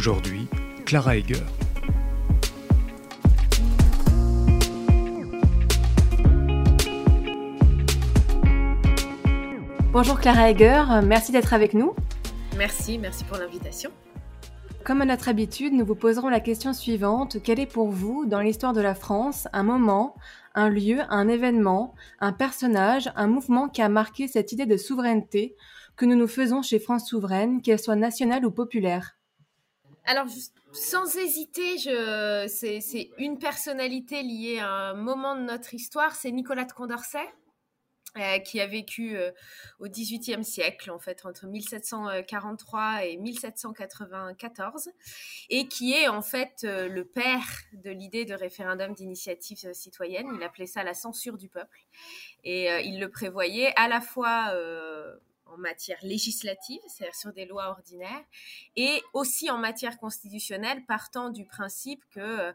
Aujourd'hui, Clara Egger. Bonjour Clara Egger, merci d'être avec nous. Merci pour l'invitation. Comme à notre habitude, nous vous poserons la question suivante. Quel est pour vous, dans l'histoire de la France, un moment, un lieu, un événement, un personnage, un mouvement qui a marqué cette idée de souveraineté que nous nous faisons chez France Souveraine, qu'elle soit nationale ou populaire ? Alors, sans hésiter, c'est une personnalité liée à un moment de notre histoire, c'est Nicolas de Condorcet. Qui a vécu au XVIIIe siècle, en fait, entre 1743 et 1794, et qui est, en fait, le père de l'idée de référendum d'initiative citoyenne. Il appelait ça la censure du peuple, et il le prévoyait à la fois en matière législative, c'est-à-dire sur des lois ordinaires, et aussi en matière constitutionnelle, partant du principe que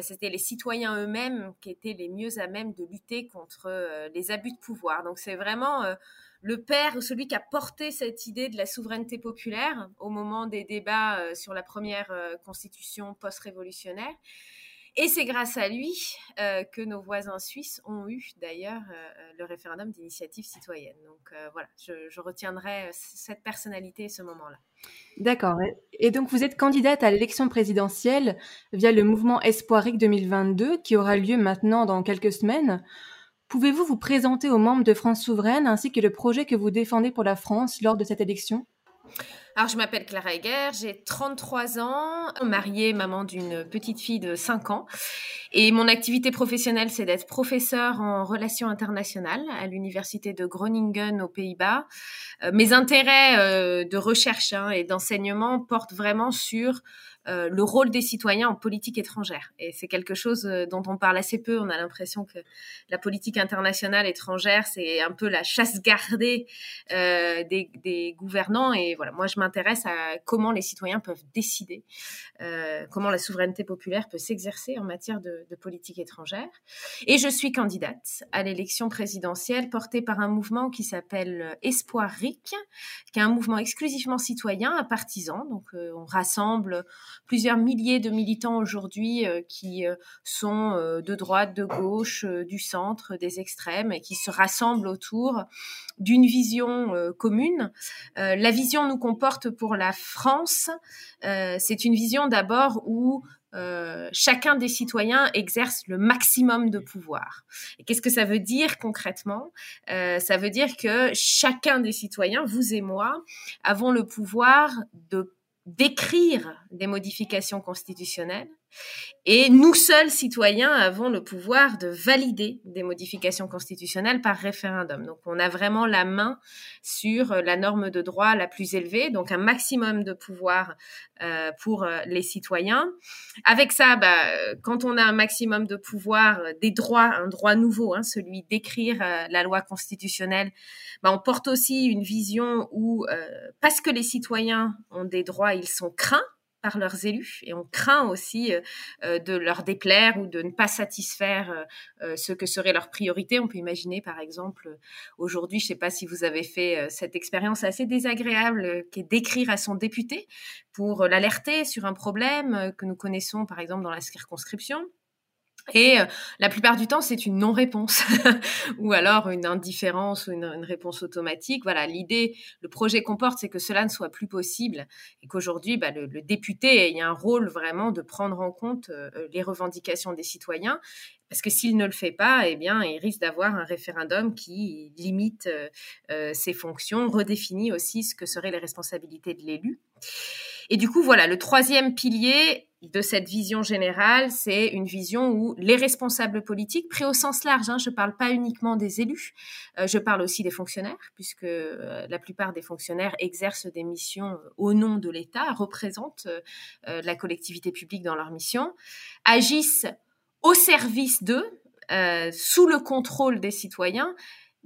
c'était les citoyens eux-mêmes qui étaient les mieux à même de lutter contre les abus de pouvoir. Donc c'est vraiment le père, celui qui a porté cette idée de la souveraineté populaire au moment des débats sur la première constitution post-révolutionnaire. Et c'est grâce à lui que nos voisins suisses ont eu d'ailleurs le référendum d'initiative citoyenne. Donc voilà, je retiendrai cette personnalité et ce moment-là. D'accord. Et donc vous êtes candidate à l'élection présidentielle via le mouvement Espoir RIC 2022 qui aura lieu maintenant dans quelques semaines. Pouvez-vous vous présenter aux membres de France Souveraine ainsi que le projet que vous défendez pour la France lors de cette élection ? Alors, je m'appelle Clara Egger, j'ai 33 ans, mariée, maman d'une petite fille de 5 ans. Et mon activité professionnelle, c'est d'être professeure en relations internationales à l'université de Groningen aux Pays-Bas. Mes intérêts de recherche et d'enseignement portent vraiment sur le rôle des citoyens en politique étrangère. Et c'est quelque chose dont on parle assez peu. On a l'impression que la politique internationale étrangère, c'est un peu la chasse gardée des gouvernants. Et voilà, moi, je m'intéresse à comment les citoyens peuvent décider, comment la souveraineté populaire peut s'exercer en matière de politique étrangère. Et je suis candidate à l'élection présidentielle portée par un mouvement qui s'appelle Espoir RIC, qui est un mouvement exclusivement citoyen, partisan. Donc, on rassemble plusieurs milliers de militants aujourd'hui qui sont de droite, de gauche, du centre, des extrêmes et qui se rassemblent autour d'une vision commune. La vision nous comporte pour la France. C'est une vision d'abord où chacun des citoyens exerce le maximum de pouvoir. Et qu'est-ce que ça veut dire concrètement ? Ça veut dire que chacun des citoyens, vous et moi, avons le pouvoir de d'écrire des modifications constitutionnelles et nous seuls, citoyens, avons le pouvoir de valider des modifications constitutionnelles par référendum. Donc, on a vraiment la main sur la norme de droit la plus élevée, donc un maximum de pouvoir pour les citoyens. Avec ça, quand on a un maximum de pouvoir, des droits, un droit nouveau, celui d'écrire la loi constitutionnelle, on porte aussi une vision où, parce que les citoyens ont des droits, ils sont craints par leurs élus et on craint aussi de leur déplaire ou de ne pas satisfaire ce que seraient leurs priorités. On peut imaginer par exemple aujourd'hui, je ne sais pas si vous avez fait cette expérience assez désagréable qui est d'écrire à son député pour l'alerter sur un problème que nous connaissons par exemple dans la circonscription. Et la plupart du temps, c'est une non-réponse ou alors une indifférence ou une réponse automatique. Voilà, l'idée, le projet qu'on porte, c'est que cela ne soit plus possible et qu'aujourd'hui, le député ait un rôle vraiment de prendre en compte les revendications des citoyens. Parce que s'il ne le fait pas, il risque d'avoir un référendum qui limite ses fonctions, redéfinit aussi ce que seraient les responsabilités de l'élu. Et du coup, voilà, le troisième pilier de cette vision générale, c'est une vision où les responsables politiques, pris au sens large, je ne parle pas uniquement des élus, je parle aussi des fonctionnaires, puisque la plupart des fonctionnaires exercent des missions au nom de l'État, représentent la collectivité publique dans leurs missions, agissent au service d'eux, sous le contrôle des citoyens,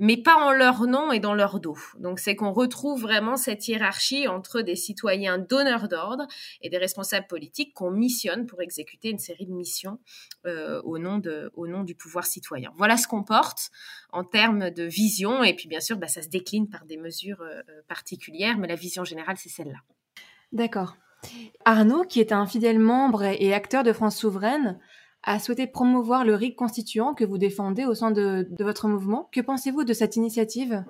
mais pas en leur nom et dans leur dos. Donc, c'est qu'on retrouve vraiment cette hiérarchie entre des citoyens donneurs d'ordre et des responsables politiques qu'on missionne pour exécuter une série de missions au nom du pouvoir citoyen. Voilà ce qu'on porte en termes de vision. Et puis, bien sûr, ça se décline par des mesures particulières, mais la vision générale, c'est celle-là. D'accord. Arnaud, qui est un fidèle membre et acteur de France Souveraine, a souhaité promouvoir le RIC constituant que vous défendez au sein de votre mouvement. Que pensez-vous de cette initiative ?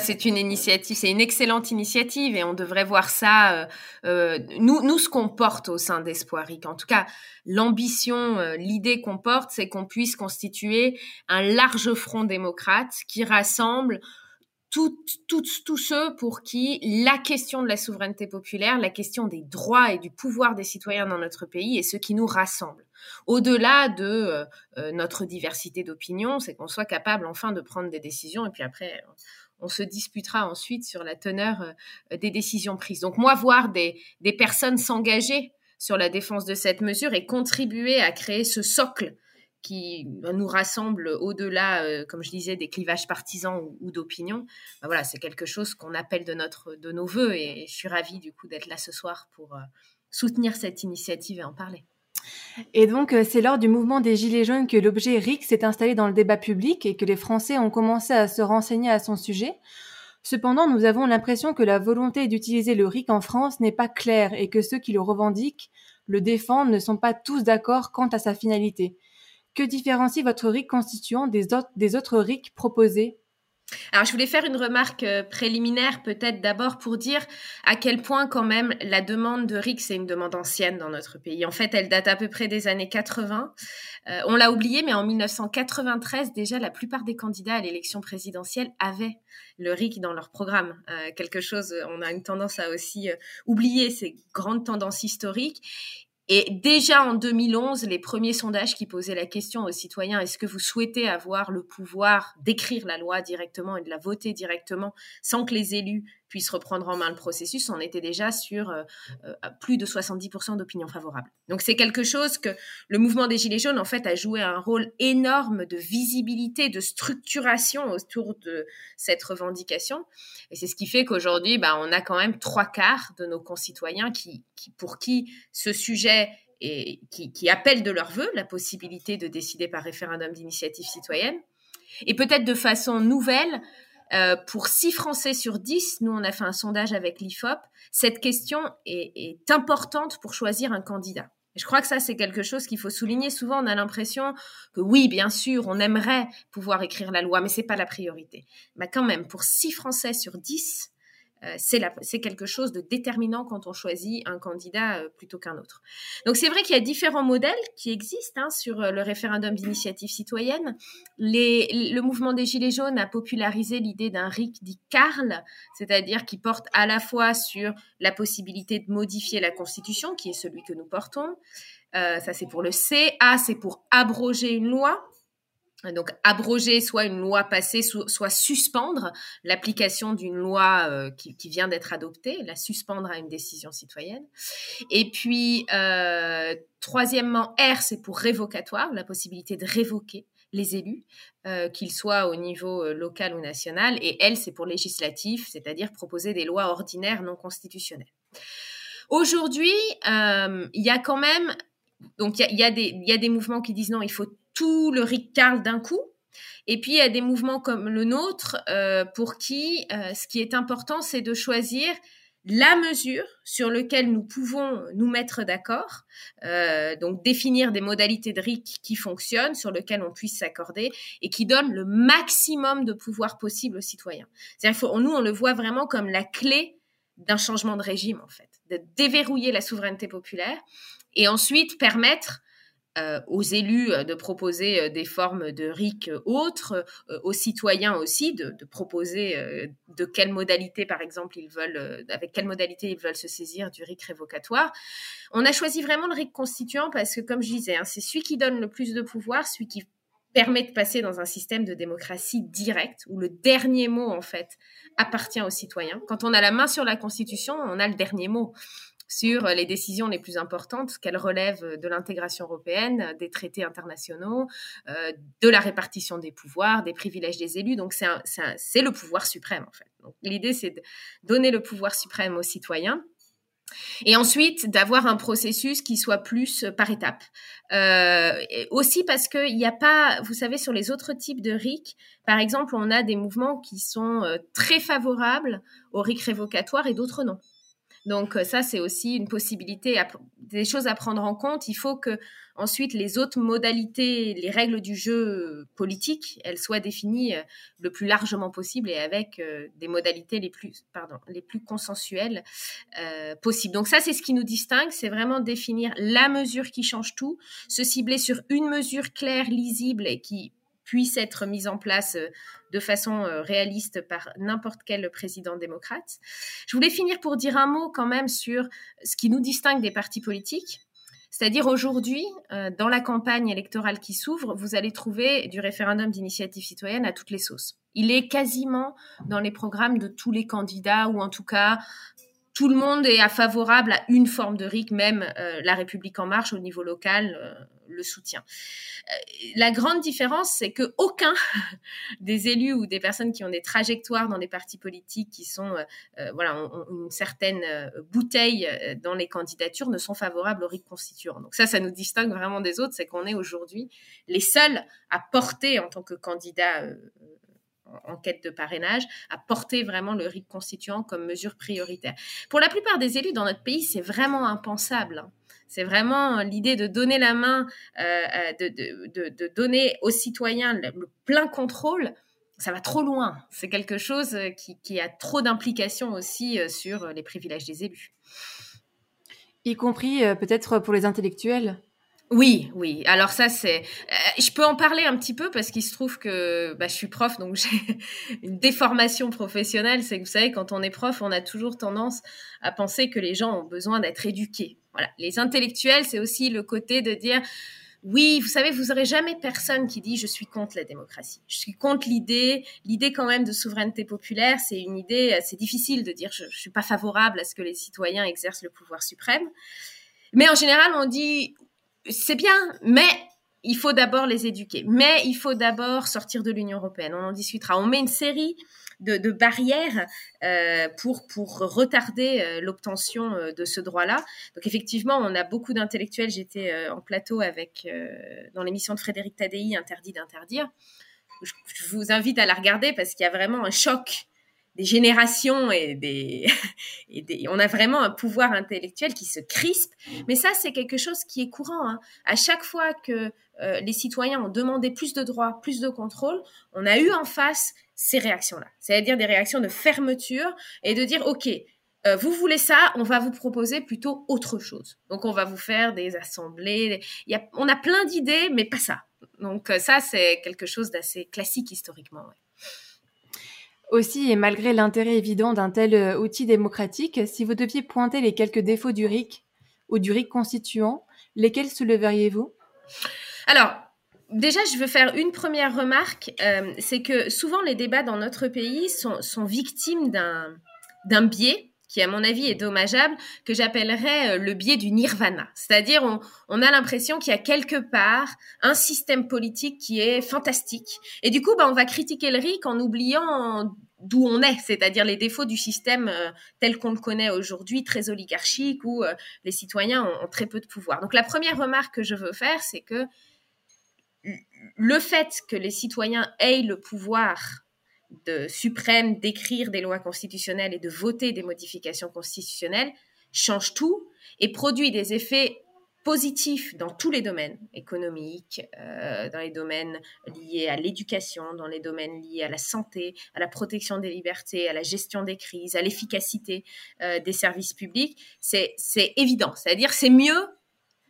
C'est une excellente initiative et on devrait voir ça. Nous, ce qu'on porte au sein d'Espoir RIC, en tout cas, l'ambition, l'idée qu'on porte, c'est qu'on puisse constituer un large front démocrate qui rassemble tous ceux pour qui la question de la souveraineté populaire, la question des droits et du pouvoir des citoyens dans notre pays est ce qui nous rassemble. Au-delà de notre diversité d'opinions, c'est qu'on soit capable enfin de prendre des décisions et puis après on se disputera ensuite sur la teneur des décisions prises. Donc moi, voir des personnes s'engager sur la défense de cette mesure et contribuer à créer ce socle qui nous rassemble au-delà, comme je disais, des clivages partisans ou d'opinion, ben voilà, c'est quelque chose qu'on appelle de nos voeux et je suis ravie du coup d'être là ce soir pour soutenir cette initiative et en parler. Et donc, c'est lors du mouvement des Gilets jaunes que l'objet RIC s'est installé dans le débat public et que les Français ont commencé à se renseigner à son sujet. Cependant, nous avons l'impression que la volonté d'utiliser le RIC en France n'est pas claire et que ceux qui le revendiquent, le défendent, ne sont pas tous d'accord quant à sa finalité. Que différencie votre RIC constituant des autres RIC proposés ? Alors, je voulais faire une remarque préliminaire, peut-être d'abord pour dire à quel point quand même la demande de RIC, c'est une demande ancienne dans notre pays. En fait, elle date à peu près des années 80. On l'a oublié, mais en 1993, déjà, la plupart des candidats à l'élection présidentielle avaient le RIC dans leur programme. Quelque chose, on a une tendance à aussi oublier ces grandes tendances historiques. Et déjà en 2011, les premiers sondages qui posaient la question aux citoyens « Est-ce que vous souhaitez avoir le pouvoir d'écrire la loi directement et de la voter directement sans que les élus puissent reprendre en main le processus ?» On était déjà sur plus de 70% d'opinions favorables. Donc c'est quelque chose que le mouvement des Gilets jaunes en fait a joué un rôle énorme de visibilité, de structuration autour de cette revendication. Et c'est ce qui fait qu'aujourd'hui, on a quand même 3/4 de nos concitoyens pour qui ce sujet et qui appellent de leur vœu la possibilité de décider par référendum d'initiative citoyenne. Et peut-être de façon nouvelle, pour 6 Français sur 10, nous on a fait un sondage avec l'IFOP, cette question est importante pour choisir un candidat. Et je crois que ça, c'est quelque chose qu'il faut souligner. Souvent, on a l'impression que oui, bien sûr, on aimerait pouvoir écrire la loi, mais c'est pas la priorité. Mais quand même, pour 6 Français sur 10, c'est quelque chose de déterminant quand on choisit un candidat plutôt qu'un autre. Donc c'est vrai qu'il y a différents modèles qui existent sur le référendum d'initiative citoyenne. Le mouvement des Gilets jaunes a popularisé l'idée d'un RIC dit Carl, c'est-à-dire qui porte à la fois sur la possibilité de modifier la Constitution, qui est celui que nous portons. Ça c'est pour le C. A, c'est pour abroger une loi. Donc, abroger soit une loi passée, soit suspendre l'application d'une loi qui vient d'être adoptée, la suspendre à une décision citoyenne. Et puis, troisièmement, R, c'est pour révocatoire, la possibilité de révoquer les élus, qu'ils soient au niveau local ou national. Et L, c'est pour législatif, c'est-à-dire proposer des lois ordinaires non constitutionnelles. Aujourd'hui, il y a quand même... Donc, il y a des mouvements qui disent non, il faut tout le RIC Carl d'un coup. Et puis, il y a des mouvements comme le nôtre pour qui ce qui est important, c'est de choisir la mesure sur laquelle nous pouvons nous mettre d'accord, donc définir des modalités de RIC qui fonctionnent, sur lesquelles on puisse s'accorder et qui donnent le maximum de pouvoir possible aux citoyens. C'est-à-dire que nous, on le voit vraiment comme la clé d'un changement de régime, en fait, de déverrouiller la souveraineté populaire et ensuite permettre aux élus de proposer des formes de RIC autres, aux citoyens aussi de proposer de quelle modalité, par exemple, avec quelle modalité ils veulent se saisir du RIC révocatoire. On a choisi vraiment le RIC constituant parce que, comme je disais, c'est celui qui donne le plus de pouvoir, celui qui permet de passer dans un système de démocratie directe où le dernier mot, en fait, appartient aux citoyens. Quand on a la main sur la Constitution, on a le dernier mot sur les décisions les plus importantes, qu'elles relèvent de l'intégration européenne, des traités internationaux, de la répartition des pouvoirs, des privilèges des élus. Donc, c'est le pouvoir suprême, en fait. Donc, l'idée, c'est de donner le pouvoir suprême aux citoyens. Et ensuite, d'avoir un processus qui soit plus par étapes. Aussi parce qu'il n'y a pas, vous savez, sur les autres types de RIC, par exemple, on a des mouvements qui sont très favorables au RIC révocatoire et d'autres non. Donc ça, c'est aussi une possibilité, des choses à prendre en compte. Il faut que ensuite les autres modalités, les règles du jeu politique, elles soient définies le plus largement possible et avec des modalités les plus consensuelles possibles. Donc ça, c'est ce qui nous distingue, c'est vraiment définir la mesure qui change tout, se cibler sur une mesure claire, lisible et qui puisse être mise en place de façon réaliste par n'importe quel président démocrate. Je voulais finir pour dire un mot quand même sur ce qui nous distingue des partis politiques. C'est-à-dire aujourd'hui, dans la campagne électorale qui s'ouvre, vous allez trouver du référendum d'initiative citoyenne à toutes les sauces. Il est quasiment dans les programmes de tous les candidats, ou en tout cas, tout le monde est favorable à une forme de RIC, même La République En Marche au niveau local le soutient. La grande différence, c'est qu'aucun des élus ou des personnes qui ont des trajectoires dans les partis politiques, qui sont, ont une certaine bouteille dans les candidatures, ne sont favorables au RIC constituant. Donc ça nous distingue vraiment des autres, c'est qu'on est aujourd'hui les seuls à porter en tant que candidat en quête de parrainage, à porter vraiment le RIC constituant comme mesure prioritaire. Pour la plupart des élus dans notre pays, c'est vraiment impensable. C'est vraiment l'idée de donner la main, de donner aux citoyens le plein contrôle, ça va trop loin. C'est quelque chose qui a trop d'implications aussi sur les privilèges des élus. Y compris peut-être pour les intellectuels. Oui. Alors ça, c'est... je peux en parler un petit peu parce qu'il se trouve que je suis prof, donc j'ai une déformation professionnelle. C'est que vous savez, quand on est prof, on a toujours tendance à penser que les gens ont besoin d'être éduqués. Voilà. Les intellectuels, c'est aussi le côté de dire... Oui, vous savez, vous n'aurez jamais personne qui dit « je suis contre la démocratie ». Je suis contre l'idée quand même de souveraineté populaire. C'est une idée, c'est difficile de dire « je ne suis pas favorable à ce que les citoyens exercent le pouvoir suprême ». Mais en général, on dit... C'est bien, mais il faut d'abord les éduquer. Mais il faut d'abord sortir de l'Union européenne. On en discutera. On met une série de barrières pour retarder l'obtention de ce droit-là. Donc effectivement, on a beaucoup d'intellectuels. J'étais en plateau dans l'émission de Frédéric Taddeï, Interdit d'interdire. Je vous invite à la regarder parce qu'il y a vraiment un choc des générations on a vraiment un pouvoir intellectuel qui se crispe. Mais ça, c'est quelque chose qui est courant, hein. À chaque fois que les citoyens ont demandé plus de droits, plus de contrôle, on a eu en face ces réactions-là. C'est-à-dire des réactions de fermeture et de dire « Ok, vous voulez ça, on va vous proposer plutôt autre chose. » Donc, on va vous faire des assemblées. On a plein d'idées, mais pas ça. Donc, ça, c'est quelque chose d'assez classique historiquement, ouais. Aussi, et malgré l'intérêt évident d'un tel outil démocratique, si vous deviez pointer les quelques défauts du RIC ou du RIC constituant, lesquels souleveriez-vous ? Alors, déjà, je veux faire une première remarque, c'est que souvent les débats dans notre pays sont victimes d'un biais qui, à mon avis, est dommageable, que j'appellerais le biais du nirvana. C'est-à-dire, on a l'impression qu'il y a quelque part un système politique qui est fantastique. Et du coup, on va critiquer le RIC en oubliant d'où on est, c'est-à-dire les défauts du système tel qu'on le connaît aujourd'hui, très oligarchique, où les citoyens ont très peu de pouvoir. Donc, la première remarque que je veux faire, c'est que le fait que les citoyens aient le pouvoir suprême d'écrire des lois constitutionnelles et de voter des modifications constitutionnelles change tout et produit des effets positifs dans tous les domaines économiques, dans les domaines liés à l'éducation, dans les domaines liés à la santé, à la protection des libertés, à la gestion des crises, à l'efficacité des services publics. C'est évident, c'est-à-dire c'est mieux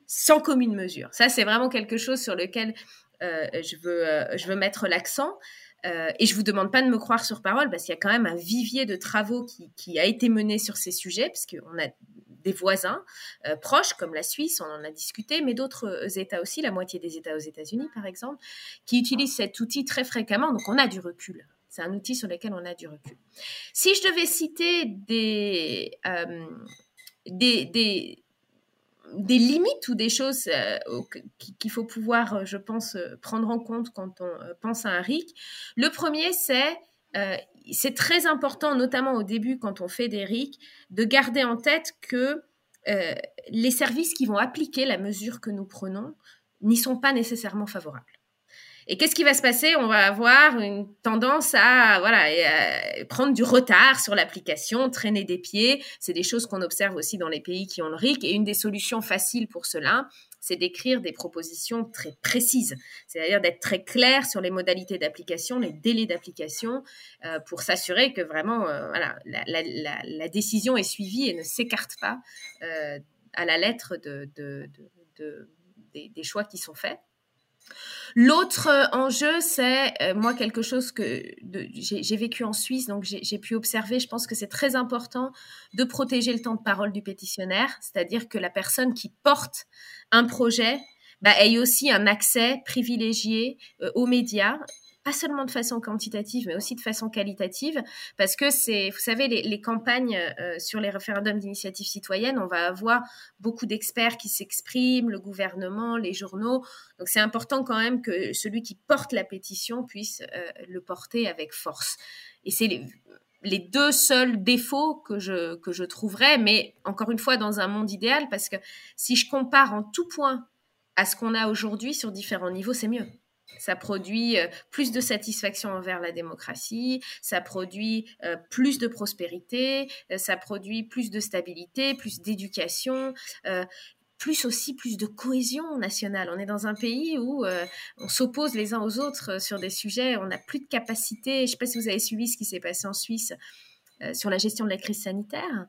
sans commune mesure. Ça, c'est vraiment quelque chose sur lequel je veux mettre l'accent. Et je ne vous demande pas de me croire sur parole parce qu'il y a quand même un vivier de travaux qui a été mené sur ces sujets parce qu'on a des voisins proches comme la Suisse, on en a discuté, mais d'autres États aussi, la moitié des États aux États-Unis par exemple, qui utilisent cet outil très fréquemment. Donc on a du recul. C'est un outil sur lequel on a du recul. Si je devais citer des limites ou des choses qu'il faut pouvoir, je pense, prendre en compte quand on pense à un RIC. Le premier, c'est très important, notamment au début quand on fait des RIC, de garder en tête que les services qui vont appliquer la mesure que nous prenons n'y sont pas nécessairement favorables. Et qu'est-ce qui va se passer? On va avoir une tendance à, prendre du retard sur l'application, traîner des pieds. C'est des choses qu'on observe aussi dans les pays qui ont le RIC. Et une des solutions faciles pour cela, c'est d'écrire des propositions très précises, c'est-à-dire d'être très clair sur les modalités d'application, les délais d'application, pour s'assurer que vraiment la décision est suivie et ne s'écarte pas à la lettre des choix qui sont faits. L'autre enjeu, c'est moi quelque chose que j'ai vécu en Suisse, donc j'ai pu observer. Je pense que c'est très important de protéger le temps de parole du pétitionnaire, c'est-à-dire que la personne qui porte un projet ait aussi un accès privilégié aux médias, pas seulement de façon quantitative, mais aussi de façon qualitative, parce que vous savez, les campagnes sur les référendums d'initiative citoyenne, on va avoir beaucoup d'experts qui s'expriment, le gouvernement, les journaux. Donc, c'est important quand même que celui qui porte la pétition puisse le porter avec force. Et c'est les deux seuls défauts que je trouverais, mais encore une fois, dans un monde idéal, parce que si je compare en tout point à ce qu'on a aujourd'hui sur différents niveaux, c'est mieux. Ça produit plus de satisfaction envers la démocratie, ça produit plus de prospérité, ça produit plus de stabilité, plus d'éducation, plus de cohésion nationale. On est dans un pays où on s'oppose les uns aux autres sur des sujets, on n'a plus de capacité. Je ne sais pas si vous avez suivi ce qui s'est passé en Suisse sur la gestion de la crise sanitaire.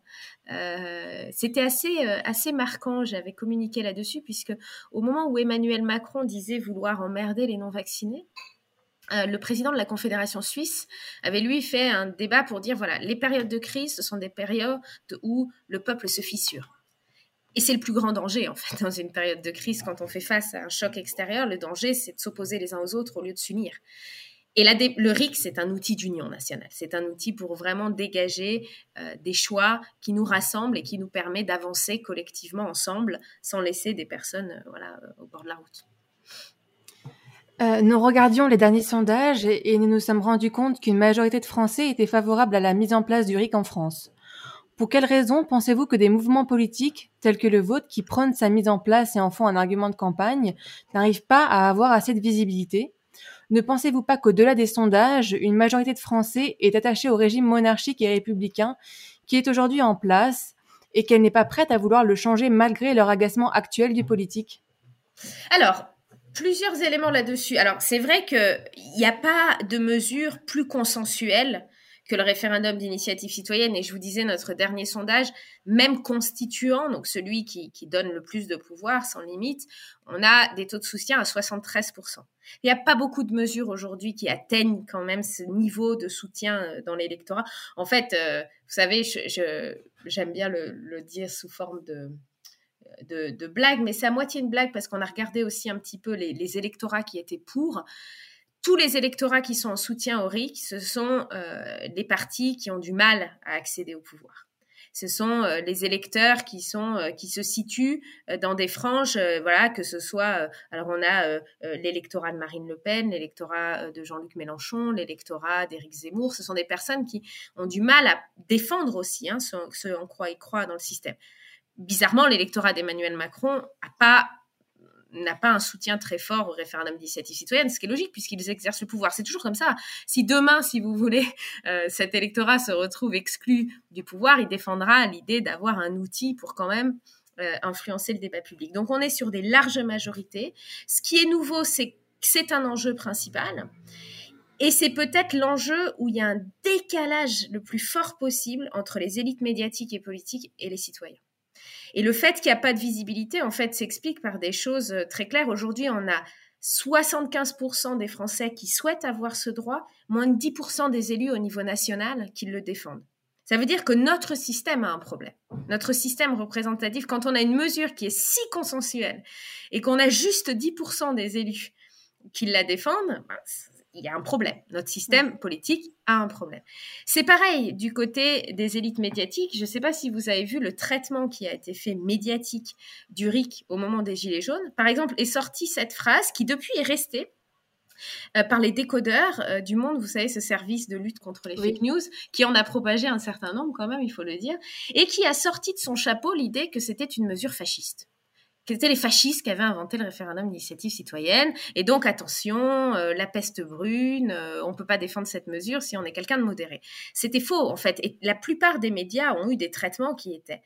C'était assez marquant, j'avais communiqué là-dessus, puisque au moment où Emmanuel Macron disait vouloir emmerder les non-vaccinés, le président de la Confédération suisse avait lui fait un débat pour dire les périodes de crise, ce sont des périodes où le peuple se fissure. Et c'est le plus grand danger, en fait, dans une période de crise, quand on fait face à un choc extérieur, le danger, c'est de s'opposer les uns aux autres au lieu de s'unir. Et le RIC, c'est un outil d'union nationale. C'est un outil pour vraiment dégager des choix qui nous rassemblent et qui nous permet d'avancer collectivement ensemble sans laisser des personnes au bord de la route. Nous regardions les derniers sondages et nous nous sommes rendus compte qu'une majorité de Français étaient favorables à la mise en place du RIC en France. Pour quelles raisons pensez-vous que des mouvements politiques tels que le vôtre, qui prônent sa mise en place et en font un argument de campagne, n'arrivent pas à avoir assez de visibilité ? Ne pensez-vous pas qu'au-delà des sondages, une majorité de Français est attachée au régime monarchique et républicain qui est aujourd'hui en place et qu'elle n'est pas prête à vouloir le changer malgré leur agacement actuel du politique ? Alors, plusieurs éléments là-dessus. Alors, c'est vrai qu'il n'y a pas de mesure plus consensuelle que le référendum d'initiative citoyenne, et je vous disais, notre dernier sondage, même constituant, donc celui qui donne le plus de pouvoir, sans limite, on a des taux de soutien à 73%. Il n'y a pas beaucoup de mesures aujourd'hui qui atteignent quand même ce niveau de soutien dans l'électorat. En fait, vous savez, j'aime bien le dire sous forme de blague, mais c'est à moitié une blague parce qu'on a regardé aussi un petit peu les électorats qui étaient pour. Tous les électorats qui sont en soutien au RIC, ce sont les partis qui ont du mal à accéder au pouvoir. Ce sont les électeurs qui se situent dans des franges, que ce soit... alors, on a l'électorat de Marine Le Pen, l'électorat de Jean-Luc Mélenchon, l'électorat d'Éric Zemmour. Ce sont des personnes qui ont du mal à défendre aussi, hein, ce en quoi ils croient dans le système. Bizarrement, l'électorat d'Emmanuel Macron n'a pas un soutien très fort au référendum d'initiative citoyenne, ce qui est logique puisqu'ils exercent le pouvoir. C'est toujours comme ça. Si demain, si vous voulez, cet électorat se retrouve exclu du pouvoir, il défendra l'idée d'avoir un outil pour quand même influencer le débat public. Donc, on est sur des larges majorités. Ce qui est nouveau, c'est que c'est un enjeu principal. Et c'est peut-être l'enjeu où il y a un décalage le plus fort possible entre les élites médiatiques et politiques et les citoyens. Et le fait qu'il n'y a pas de visibilité, en fait, s'explique par des choses très claires. Aujourd'hui, on a 75% des Français qui souhaitent avoir ce droit, moins de 10% des élus au niveau national qui le défendent. Ça veut dire que notre système a un problème. Notre système représentatif, quand on a une mesure qui est si consensuelle et qu'on a juste 10% des élus qui la défendent, il y a un problème. Notre système politique a un problème. C'est pareil du côté des élites médiatiques. Je ne sais pas si vous avez vu le traitement qui a été fait médiatique du RIC au moment des Gilets jaunes. Par exemple, est sortie cette phrase qui, depuis, est restée par les décodeurs du Monde, vous savez, ce service de lutte contre les fake news, qui en a propagé un certain nombre quand même, il faut le dire, et qui a sorti de son chapeau l'idée que c'était une mesure fasciste. qu'étaient les fascistes qui avaient inventé le référendum d'initiative citoyenne. Et donc, attention, la peste brune, on ne peut pas défendre cette mesure si on est quelqu'un de modéré. C'était faux, en fait. Et la plupart des médias ont eu des traitements qui étaient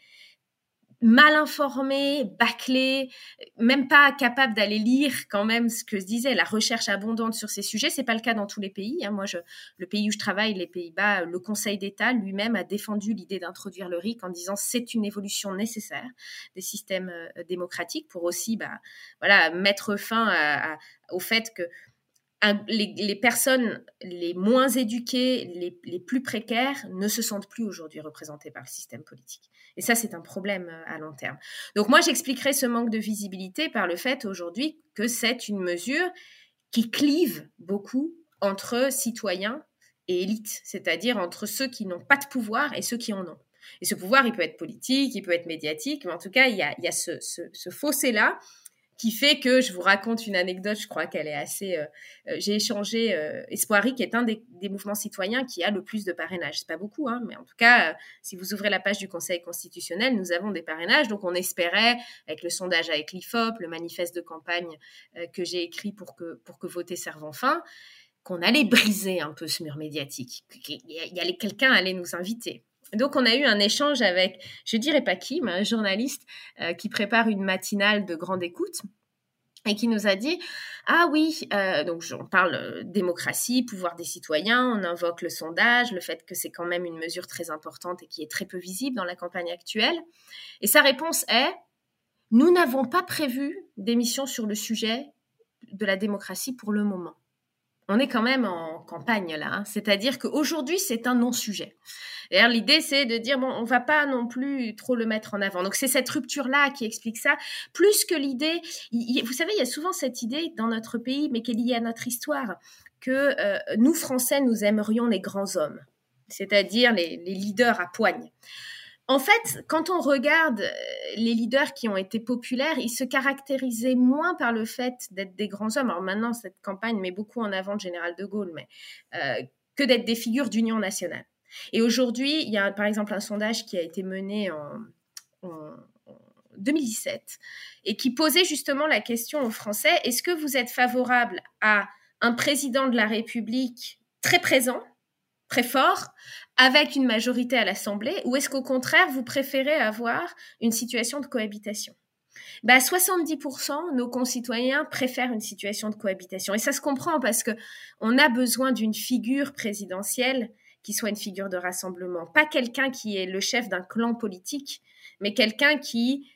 mal informés, bâclés, même pas capables d'aller lire quand même ce que se disait, la recherche abondante sur ces sujets. C'est pas le cas dans tous les pays. Moi, le pays où je travaille, les Pays-Bas, le Conseil d'État lui-même a défendu l'idée d'introduire le RIC en disant c'est une évolution nécessaire des systèmes démocratiques pour aussi, mettre fin au fait que les personnes les moins éduquées, les plus précaires, ne se sentent plus aujourd'hui représentées par le système politique. Et ça, c'est un problème à long terme. Donc moi, j'expliquerai ce manque de visibilité par le fait aujourd'hui que c'est une mesure qui clive beaucoup entre citoyens et élites, c'est-à-dire entre ceux qui n'ont pas de pouvoir et ceux qui en ont. Et ce pouvoir, il peut être politique, il peut être médiatique, mais en tout cas, il y a ce fossé-là qui fait que, je vous raconte une anecdote, je crois qu'elle est assez... j'ai échangé... Espoir RIC est un des mouvements citoyens qui a le plus de parrainages. C'est pas beaucoup, hein, mais en tout cas, si vous ouvrez la page du Conseil constitutionnel, nous avons des parrainages. Donc, on espérait, avec le sondage avec l'IFOP, le manifeste de campagne que j'ai écrit pour que voter serve enfin, qu'on allait briser un peu ce mur médiatique, quelqu'un allait nous inviter. Donc, on a eu un échange avec, je ne dirais pas qui, mais un journaliste qui prépare une matinale de grande écoute et qui nous a dit « Ah oui, donc on parle démocratie, pouvoir des citoyens, on invoque le sondage, le fait que c'est quand même une mesure très importante et qui est très peu visible dans la campagne actuelle. » Et sa réponse est « Nous n'avons pas prévu d'émission sur le sujet de la démocratie pour le moment. » On est quand même en campagne là, hein. C'est-à-dire qu'aujourd'hui, c'est un non-sujet. D'ailleurs, l'idée, c'est de dire, on ne va pas non plus trop le mettre en avant. Donc, c'est cette rupture-là qui explique ça. Plus que l'idée, vous savez, il y a souvent cette idée dans notre pays, mais qui est liée à notre histoire, que nous, Français, nous aimerions les grands hommes, c'est-à-dire les leaders à poigne. En fait, quand on regarde les leaders qui ont été populaires, ils se caractérisaient moins par le fait d'être des grands hommes. Alors maintenant, cette campagne met beaucoup en avant le général de Gaulle, mais que d'être des figures d'union nationale. Et aujourd'hui, il y a par exemple un sondage qui a été mené en 2017 et qui posait justement la question aux Français, est-ce que vous êtes favorable à un président de la République très présent, très fort, avec une majorité à l'Assemblée, ou est-ce qu'au contraire, vous préférez avoir une situation de cohabitation ? 70% nos concitoyens préfèrent une situation de cohabitation. Et ça se comprend parce qu'on a besoin d'une figure présidentielle qui soit une figure de rassemblement. Pas quelqu'un qui est le chef d'un clan politique, mais quelqu'un qui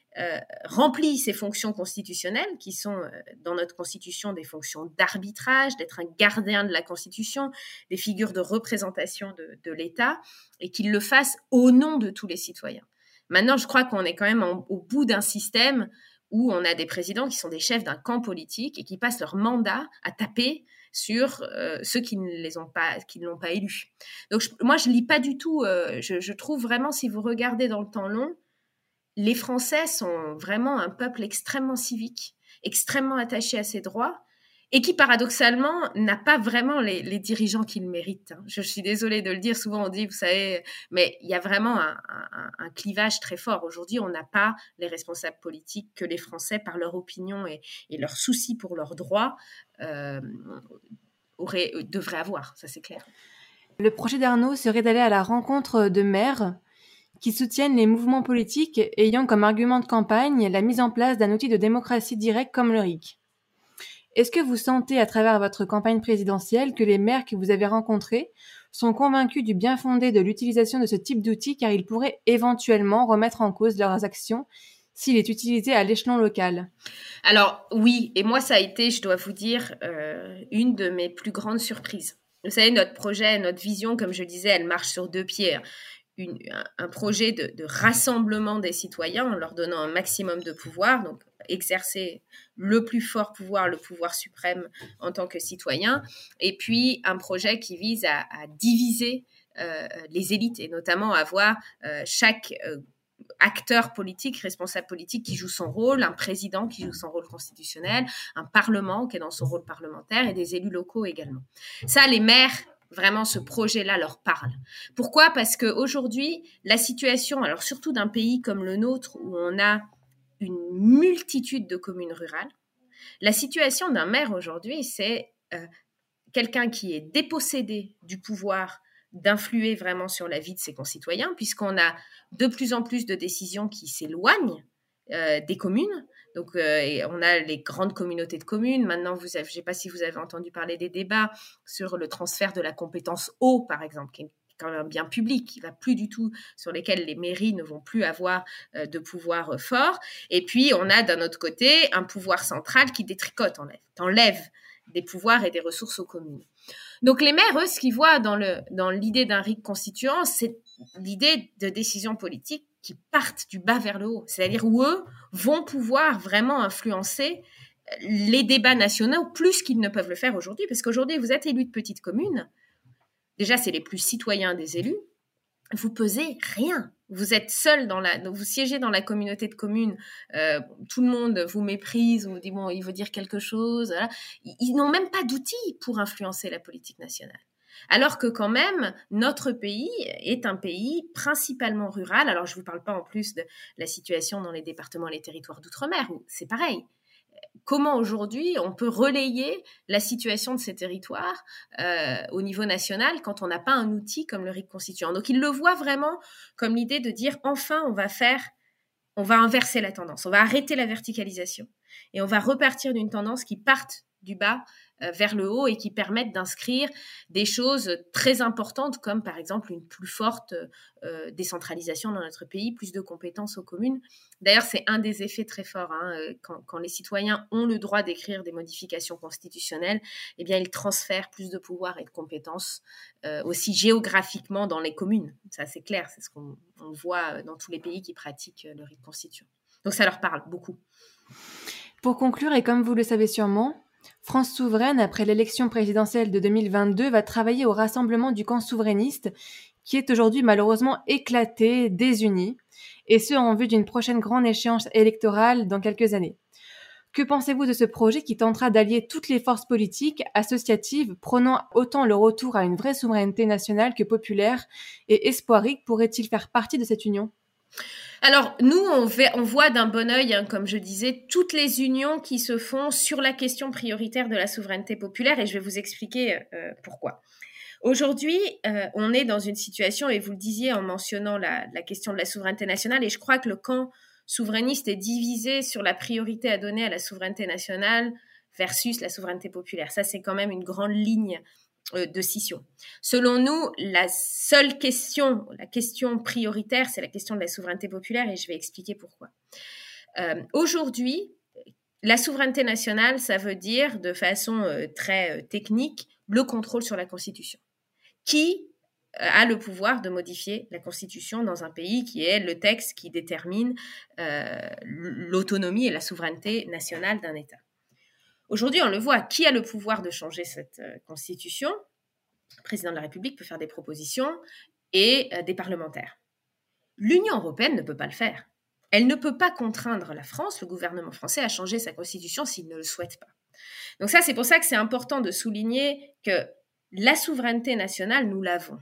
remplit ses fonctions constitutionnelles, qui sont dans notre Constitution des fonctions d'arbitrage, d'être un gardien de la Constitution, des figures de représentation de l'État, et qu'il le fasse au nom de tous les citoyens. Maintenant, je crois qu'on est quand même au bout d'un système où on a des présidents qui sont des chefs d'un camp politique et qui passent leur mandat à taper sur ceux qui ne l'ont pas élu. Donc moi, je ne lis pas du tout, je trouve vraiment, si vous regardez dans le temps long, les Français sont vraiment un peuple extrêmement civique, extrêmement attaché à ses droits et qui, paradoxalement, n'a pas vraiment les dirigeants qu'ils méritent. Je suis désolée de le dire, souvent on dit, vous savez, mais il y a vraiment un clivage très fort. Aujourd'hui, on n'a pas les responsables politiques que les Français, par leur opinion et leur souci pour leurs droits, devraient avoir, ça c'est clair. Le projet d'Arnaud serait d'aller à la rencontre de maires qui soutiennent les mouvements politiques ayant comme argument de campagne la mise en place d'un outil de démocratie directe comme le RIC. Est-ce que vous sentez à travers votre campagne présidentielle que les maires que vous avez rencontrés sont convaincus du bien fondé de l'utilisation de ce type d'outil car ils pourraient éventuellement remettre en cause leurs actions s'il est utilisé à l'échelon local? Alors oui, et moi ça a été, je dois vous dire, une de mes plus grandes surprises. Vous savez, notre projet, notre vision, comme je le disais, elle marche sur deux pieds. Un projet de rassemblement des citoyens en leur donnant un maximum de pouvoir, donc exercer le plus fort pouvoir, le pouvoir suprême en tant que citoyen, et puis un projet qui vise à diviser les élites et notamment avoir chaque acteur politique, responsable politique qui joue son rôle, un président qui joue son rôle constitutionnel, un parlement qui est dans son rôle parlementaire et des élus locaux également. Ça, les maires... Vraiment, ce projet-là leur parle. Pourquoi ? Parce qu'aujourd'hui, la situation, alors surtout d'un pays comme le nôtre, où on a une multitude de communes rurales. La situation d'un maire aujourd'hui, c'est quelqu'un qui est dépossédé du pouvoir d'influer vraiment sur la vie de ses concitoyens, puisqu'on a de plus en plus de décisions qui s'éloignent des communes. Donc, on a les grandes communautés de communes. Maintenant, vous avez, je ne sais pas si vous avez entendu parler des débats sur le transfert de la compétence eau, par exemple, qui est quand même un bien public, qui va plus du tout, sur lesquels les mairies ne vont plus avoir de pouvoir fort. Et puis, on a d'un autre côté un pouvoir central qui détricote, enlève des pouvoirs et des ressources aux communes. Donc, les maires, eux, ce qu'ils voient dans l'idée d'un RIC constituant, c'est l'idée de décisions politiques qui partent du bas vers le haut, c'est-à-dire où eux vont pouvoir vraiment influencer les débats nationaux plus qu'ils ne peuvent le faire aujourd'hui, parce qu'aujourd'hui, vous êtes élu de petite commune, déjà, c'est les plus citoyens des élus, vous pesez rien. Vous êtes seul vous siégez dans la communauté de communes, tout le monde vous méprise, vous dit bon, il veut dire quelque chose. Voilà. Ils n'ont même pas d'outils pour influencer la politique nationale. Alors que quand même, notre pays est un pays principalement rural. Alors, je ne vous parle pas en plus de la situation dans les départements et les territoires d'outre-mer, où c'est pareil. Comment aujourd'hui on peut relayer la situation de ces territoires au niveau national quand on n'a pas un outil comme le RIC constituant? Donc, ils le voient vraiment comme l'idée de dire enfin, on va inverser la tendance, on va arrêter la verticalisation et on va repartir d'une tendance qui parte du bas vers le haut et qui permettent d'inscrire des choses très importantes comme par exemple une plus forte décentralisation dans notre pays, plus de compétences aux communes. D'ailleurs, c'est un des effets très forts. Quand les citoyens ont le droit d'écrire des modifications constitutionnelles, eh bien, ils transfèrent plus de pouvoir et de compétences aussi géographiquement dans les communes. Ça, c'est clair, c'est ce qu'on voit dans tous les pays qui pratiquent le RIC constituant. Donc, ça leur parle beaucoup. Pour conclure, et comme vous le savez sûrement, France Souveraine, après l'élection présidentielle de 2022, va travailler au rassemblement du camp souverainiste, qui est aujourd'hui malheureusement éclaté, désuni, et ce en vue d'une prochaine grande échéance électorale dans quelques années. Que pensez-vous de ce projet qui tentera d'allier toutes les forces politiques, associatives, prônant autant le retour à une vraie souveraineté nationale que populaire, et Espoir RIC pourrait-il faire partie de cette union ? Alors, nous, on voit d'un bon œil, comme je disais, toutes les unions qui se font sur la question prioritaire de la souveraineté populaire, et je vais vous expliquer pourquoi. Aujourd'hui, on est dans une situation, et vous le disiez en mentionnant la question de la souveraineté nationale, et je crois que le camp souverainiste est divisé sur la priorité à donner à la souveraineté nationale versus la souveraineté populaire. Ça, c'est quand même une grande ligne de scission. Selon nous, la question prioritaire, c'est la question de la souveraineté populaire et je vais expliquer pourquoi. Aujourd'hui, la souveraineté nationale, ça veut dire de façon très technique, le contrôle sur la Constitution. Qui a le pouvoir de modifier la Constitution dans un pays qui est le texte qui détermine l'autonomie et la souveraineté nationale d'un État? Aujourd'hui, on le voit, qui a le pouvoir de changer cette constitution ? Le président de la République peut faire des propositions et des parlementaires. L'Union européenne ne peut pas le faire. Elle ne peut pas contraindre la France, le gouvernement français, à changer sa constitution s'il ne le souhaite pas. Donc ça, c'est pour ça que c'est important de souligner que la souveraineté nationale, nous l'avons.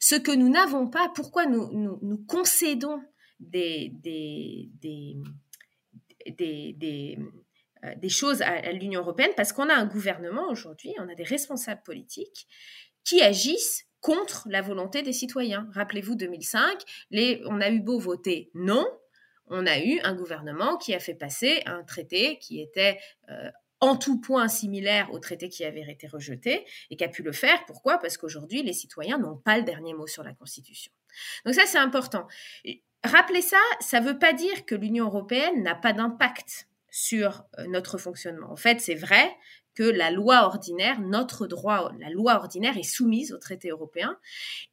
Ce que nous n'avons pas, pourquoi nous concédons des choses à l'Union européenne, parce qu'on a un gouvernement aujourd'hui, on a des responsables politiques qui agissent contre la volonté des citoyens. Rappelez-vous 2005, on a eu beau voter non, on a eu un gouvernement qui a fait passer un traité qui était en tout point similaire au traité qui avait été rejeté et qui a pu le faire. Pourquoi ? Parce qu'aujourd'hui, les citoyens n'ont pas le dernier mot sur la Constitution. Donc ça, c'est important. Rappelez ça, ça ne veut pas dire que l'Union européenne n'a pas d'impact sur notre fonctionnement. En fait, c'est vrai que la loi ordinaire, notre droit, la loi ordinaire est soumise au traité européen.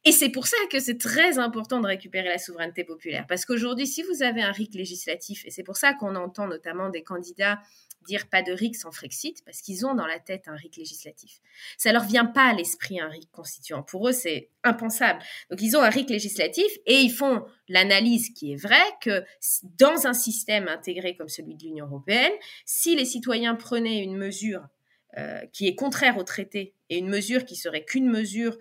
Et c'est pour ça que c'est très important de récupérer la souveraineté populaire. Parce qu'aujourd'hui, si vous avez un RIC législatif, et c'est pour ça qu'on entend notamment des candidats dire pas de RIC sans Frexit, parce qu'ils ont dans la tête un RIC législatif. Ça ne leur vient pas à l'esprit un RIC constituant. Pour eux, c'est impensable. Donc, ils ont un RIC législatif et ils font l'analyse qui est vraie que dans un système intégré comme celui de l'Union européenne, si les citoyens prenaient une mesure qui est contraire au traité et une mesure qui serait qu'une mesure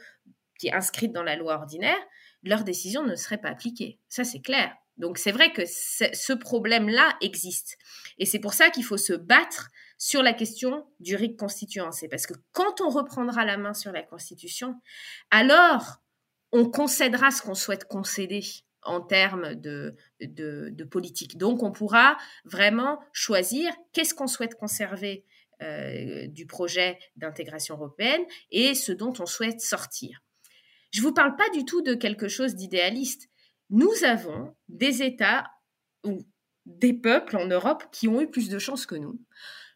qui est inscrite dans la loi ordinaire, leur décision ne serait pas appliquée. Ça, c'est clair. Donc c'est vrai que ce problème-là existe. Et c'est pour ça qu'il faut se battre sur la question du RIC constituant. C'est parce que quand on reprendra la main sur la Constitution, alors on concédera ce qu'on souhaite concéder en termes de politique. Donc on pourra vraiment choisir qu'est-ce qu'on souhaite conserver du projet d'intégration européenne et ce dont on souhaite sortir. Je ne vous parle pas du tout de quelque chose d'idéaliste. Nous avons des États ou des peuples en Europe qui ont eu plus de chance que nous.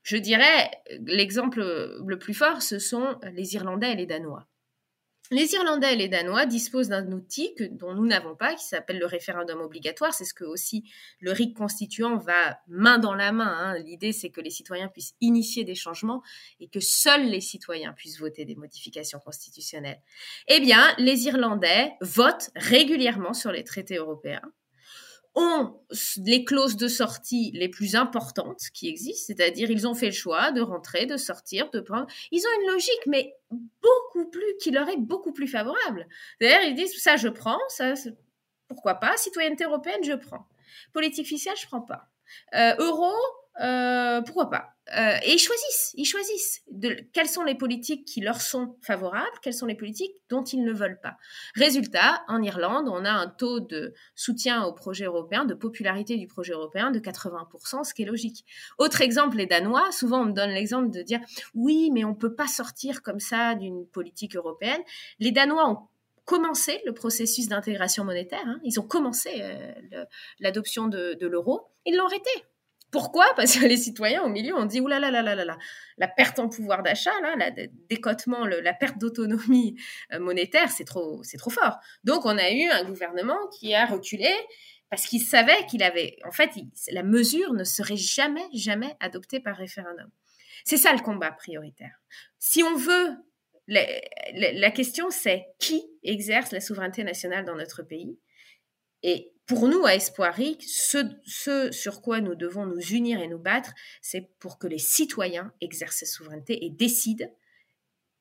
Je dirais, l'exemple le plus fort, ce sont les Irlandais et les Danois. Les Irlandais et les Danois disposent d'un outil dont nous n'avons pas, qui s'appelle le référendum obligatoire. C'est ce que aussi le RIC constituant va main dans la main. L'idée, c'est que les citoyens puissent initier des changements et que seuls les citoyens puissent voter des modifications constitutionnelles. Eh bien, les Irlandais votent régulièrement sur les traités européens, ont les clauses de sortie les plus importantes qui existent, c'est-à-dire ils ont fait le choix de rentrer, de sortir, de prendre. Ils ont une logique, mais qui leur est beaucoup plus favorable. C'est-à-dire ils disent ça je prends, ça pourquoi pas, citoyenneté européenne je prends, politique fiscale je prends pas, euro pourquoi pas. Et ils choisissent quelles sont les politiques qui leur sont favorables, quelles sont les politiques dont ils ne veulent pas. Résultat, en Irlande, on a un taux de soutien au projet européen, de popularité du projet européen de 80%, ce qui est logique. Autre exemple, les Danois, souvent on me donne l'exemple de dire « oui, mais on ne peut pas sortir comme ça d'une politique européenne ». Les Danois ont commencé le processus d'intégration monétaire, ils ont commencé l'adoption de l'euro, ils l'ont arrêté. Pourquoi ? Parce que les citoyens au milieu ont dit « Ouh là, la perte en pouvoir d'achat, le décotement, la perte d'autonomie monétaire, c'est trop fort. » Donc, on a eu un gouvernement qui a reculé parce qu'il savait qu'il avait… En fait, la mesure ne serait jamais, jamais adoptée par référendum. C'est ça le combat prioritaire. Si on veut… La question, c'est qui exerce la souveraineté nationale dans notre pays ? Et pour nous, à Espoir RIC, ce sur quoi nous devons nous unir et nous battre, c'est pour que les citoyens exercent cette souveraineté et décident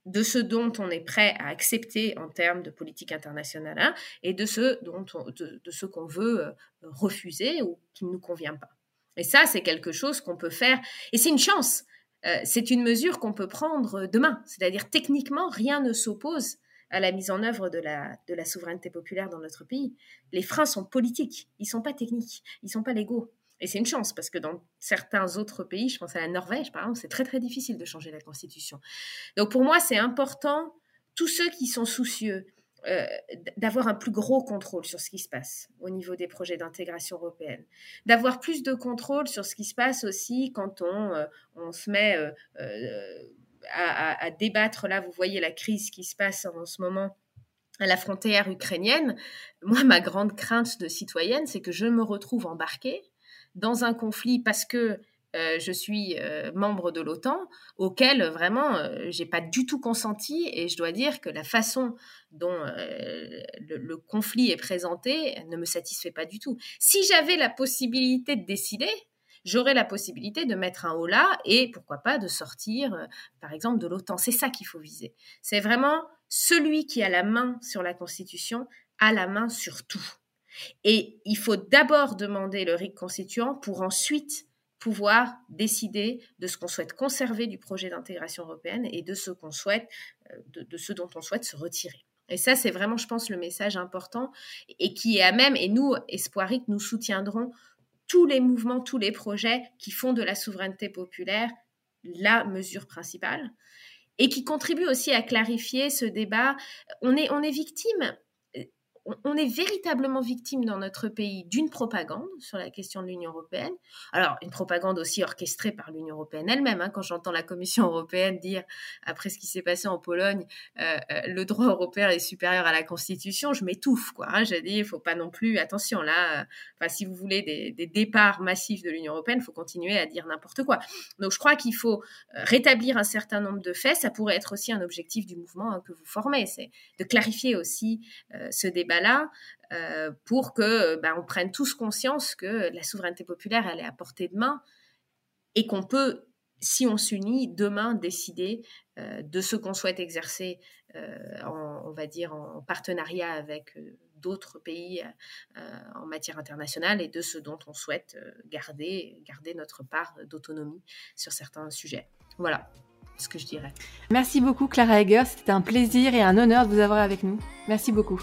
de ce dont on est prêt à accepter en termes de politique internationale et de ce qu'on veut refuser ou qui ne nous convient pas. Et ça, c'est quelque chose qu'on peut faire. Et c'est une chance. C'est une mesure qu'on peut prendre demain. C'est-à-dire, techniquement, rien ne s'oppose à la mise en œuvre de la souveraineté populaire dans notre pays. Les freins sont politiques, ils ne sont pas techniques, ils ne sont pas légaux. Et c'est une chance, parce que dans certains autres pays, je pense à la Norvège, par exemple, c'est très très difficile de changer la Constitution. Donc pour moi, c'est important, tous ceux qui sont soucieux d'avoir un plus gros contrôle sur ce qui se passe au niveau des projets d'intégration européenne, d'avoir plus de contrôle sur ce qui se passe aussi quand on se met... À débattre, là vous voyez la crise qui se passe en ce moment à la frontière ukrainienne. Moi, ma grande crainte de citoyenne, c'est que je me retrouve embarquée dans un conflit parce que je suis membre de l'OTAN, auquel vraiment j'ai pas du tout consenti, et je dois dire que la façon dont le conflit est présenté ne me satisfait pas du tout. Si j'avais la possibilité de décider, j'aurai la possibilité de mettre un haut là et pourquoi pas de sortir, par exemple, de l'OTAN. C'est ça qu'il faut viser. C'est vraiment celui qui a la main sur la Constitution a la main sur tout. Et il faut d'abord demander le RIC constituant pour ensuite pouvoir décider de ce qu'on souhaite conserver du projet d'intégration européenne et de ce qu'on souhaite, de ce dont on souhaite se retirer. Et ça, c'est vraiment, je pense, le message important et qui est à même. Et nous, Espoir RIC, nous soutiendrons tous les mouvements, tous les projets qui font de la souveraineté populaire la mesure principale et qui contribuent aussi à clarifier ce débat. On est victime, on est véritablement victime dans notre pays d'une propagande sur la question de l'Union européenne. Alors, une propagande aussi orchestrée par l'Union européenne elle-même. Quand j'entends la Commission européenne dire, après ce qui s'est passé en Pologne, le droit européen est supérieur à la Constitution, je m'étouffe, J'ai dit, il ne faut pas non plus, attention, là, si vous voulez des départs massifs de l'Union européenne, il faut continuer à dire n'importe quoi. Donc, je crois qu'il faut rétablir un certain nombre de faits. Ça pourrait être aussi un objectif du mouvement que vous formez, c'est de clarifier aussi ce débat là, pour que on prenne tous conscience que la souveraineté populaire, elle est à portée de main et qu'on peut, si on s'unit, demain décider de ce qu'on souhaite exercer, en partenariat avec d'autres pays en matière internationale et de ce dont on souhaite garder notre part d'autonomie sur certains sujets. Voilà ce que je dirais. Merci beaucoup Clara Egger, c'était un plaisir et un honneur de vous avoir avec nous. Merci beaucoup.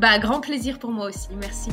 Grand plaisir pour moi aussi, merci.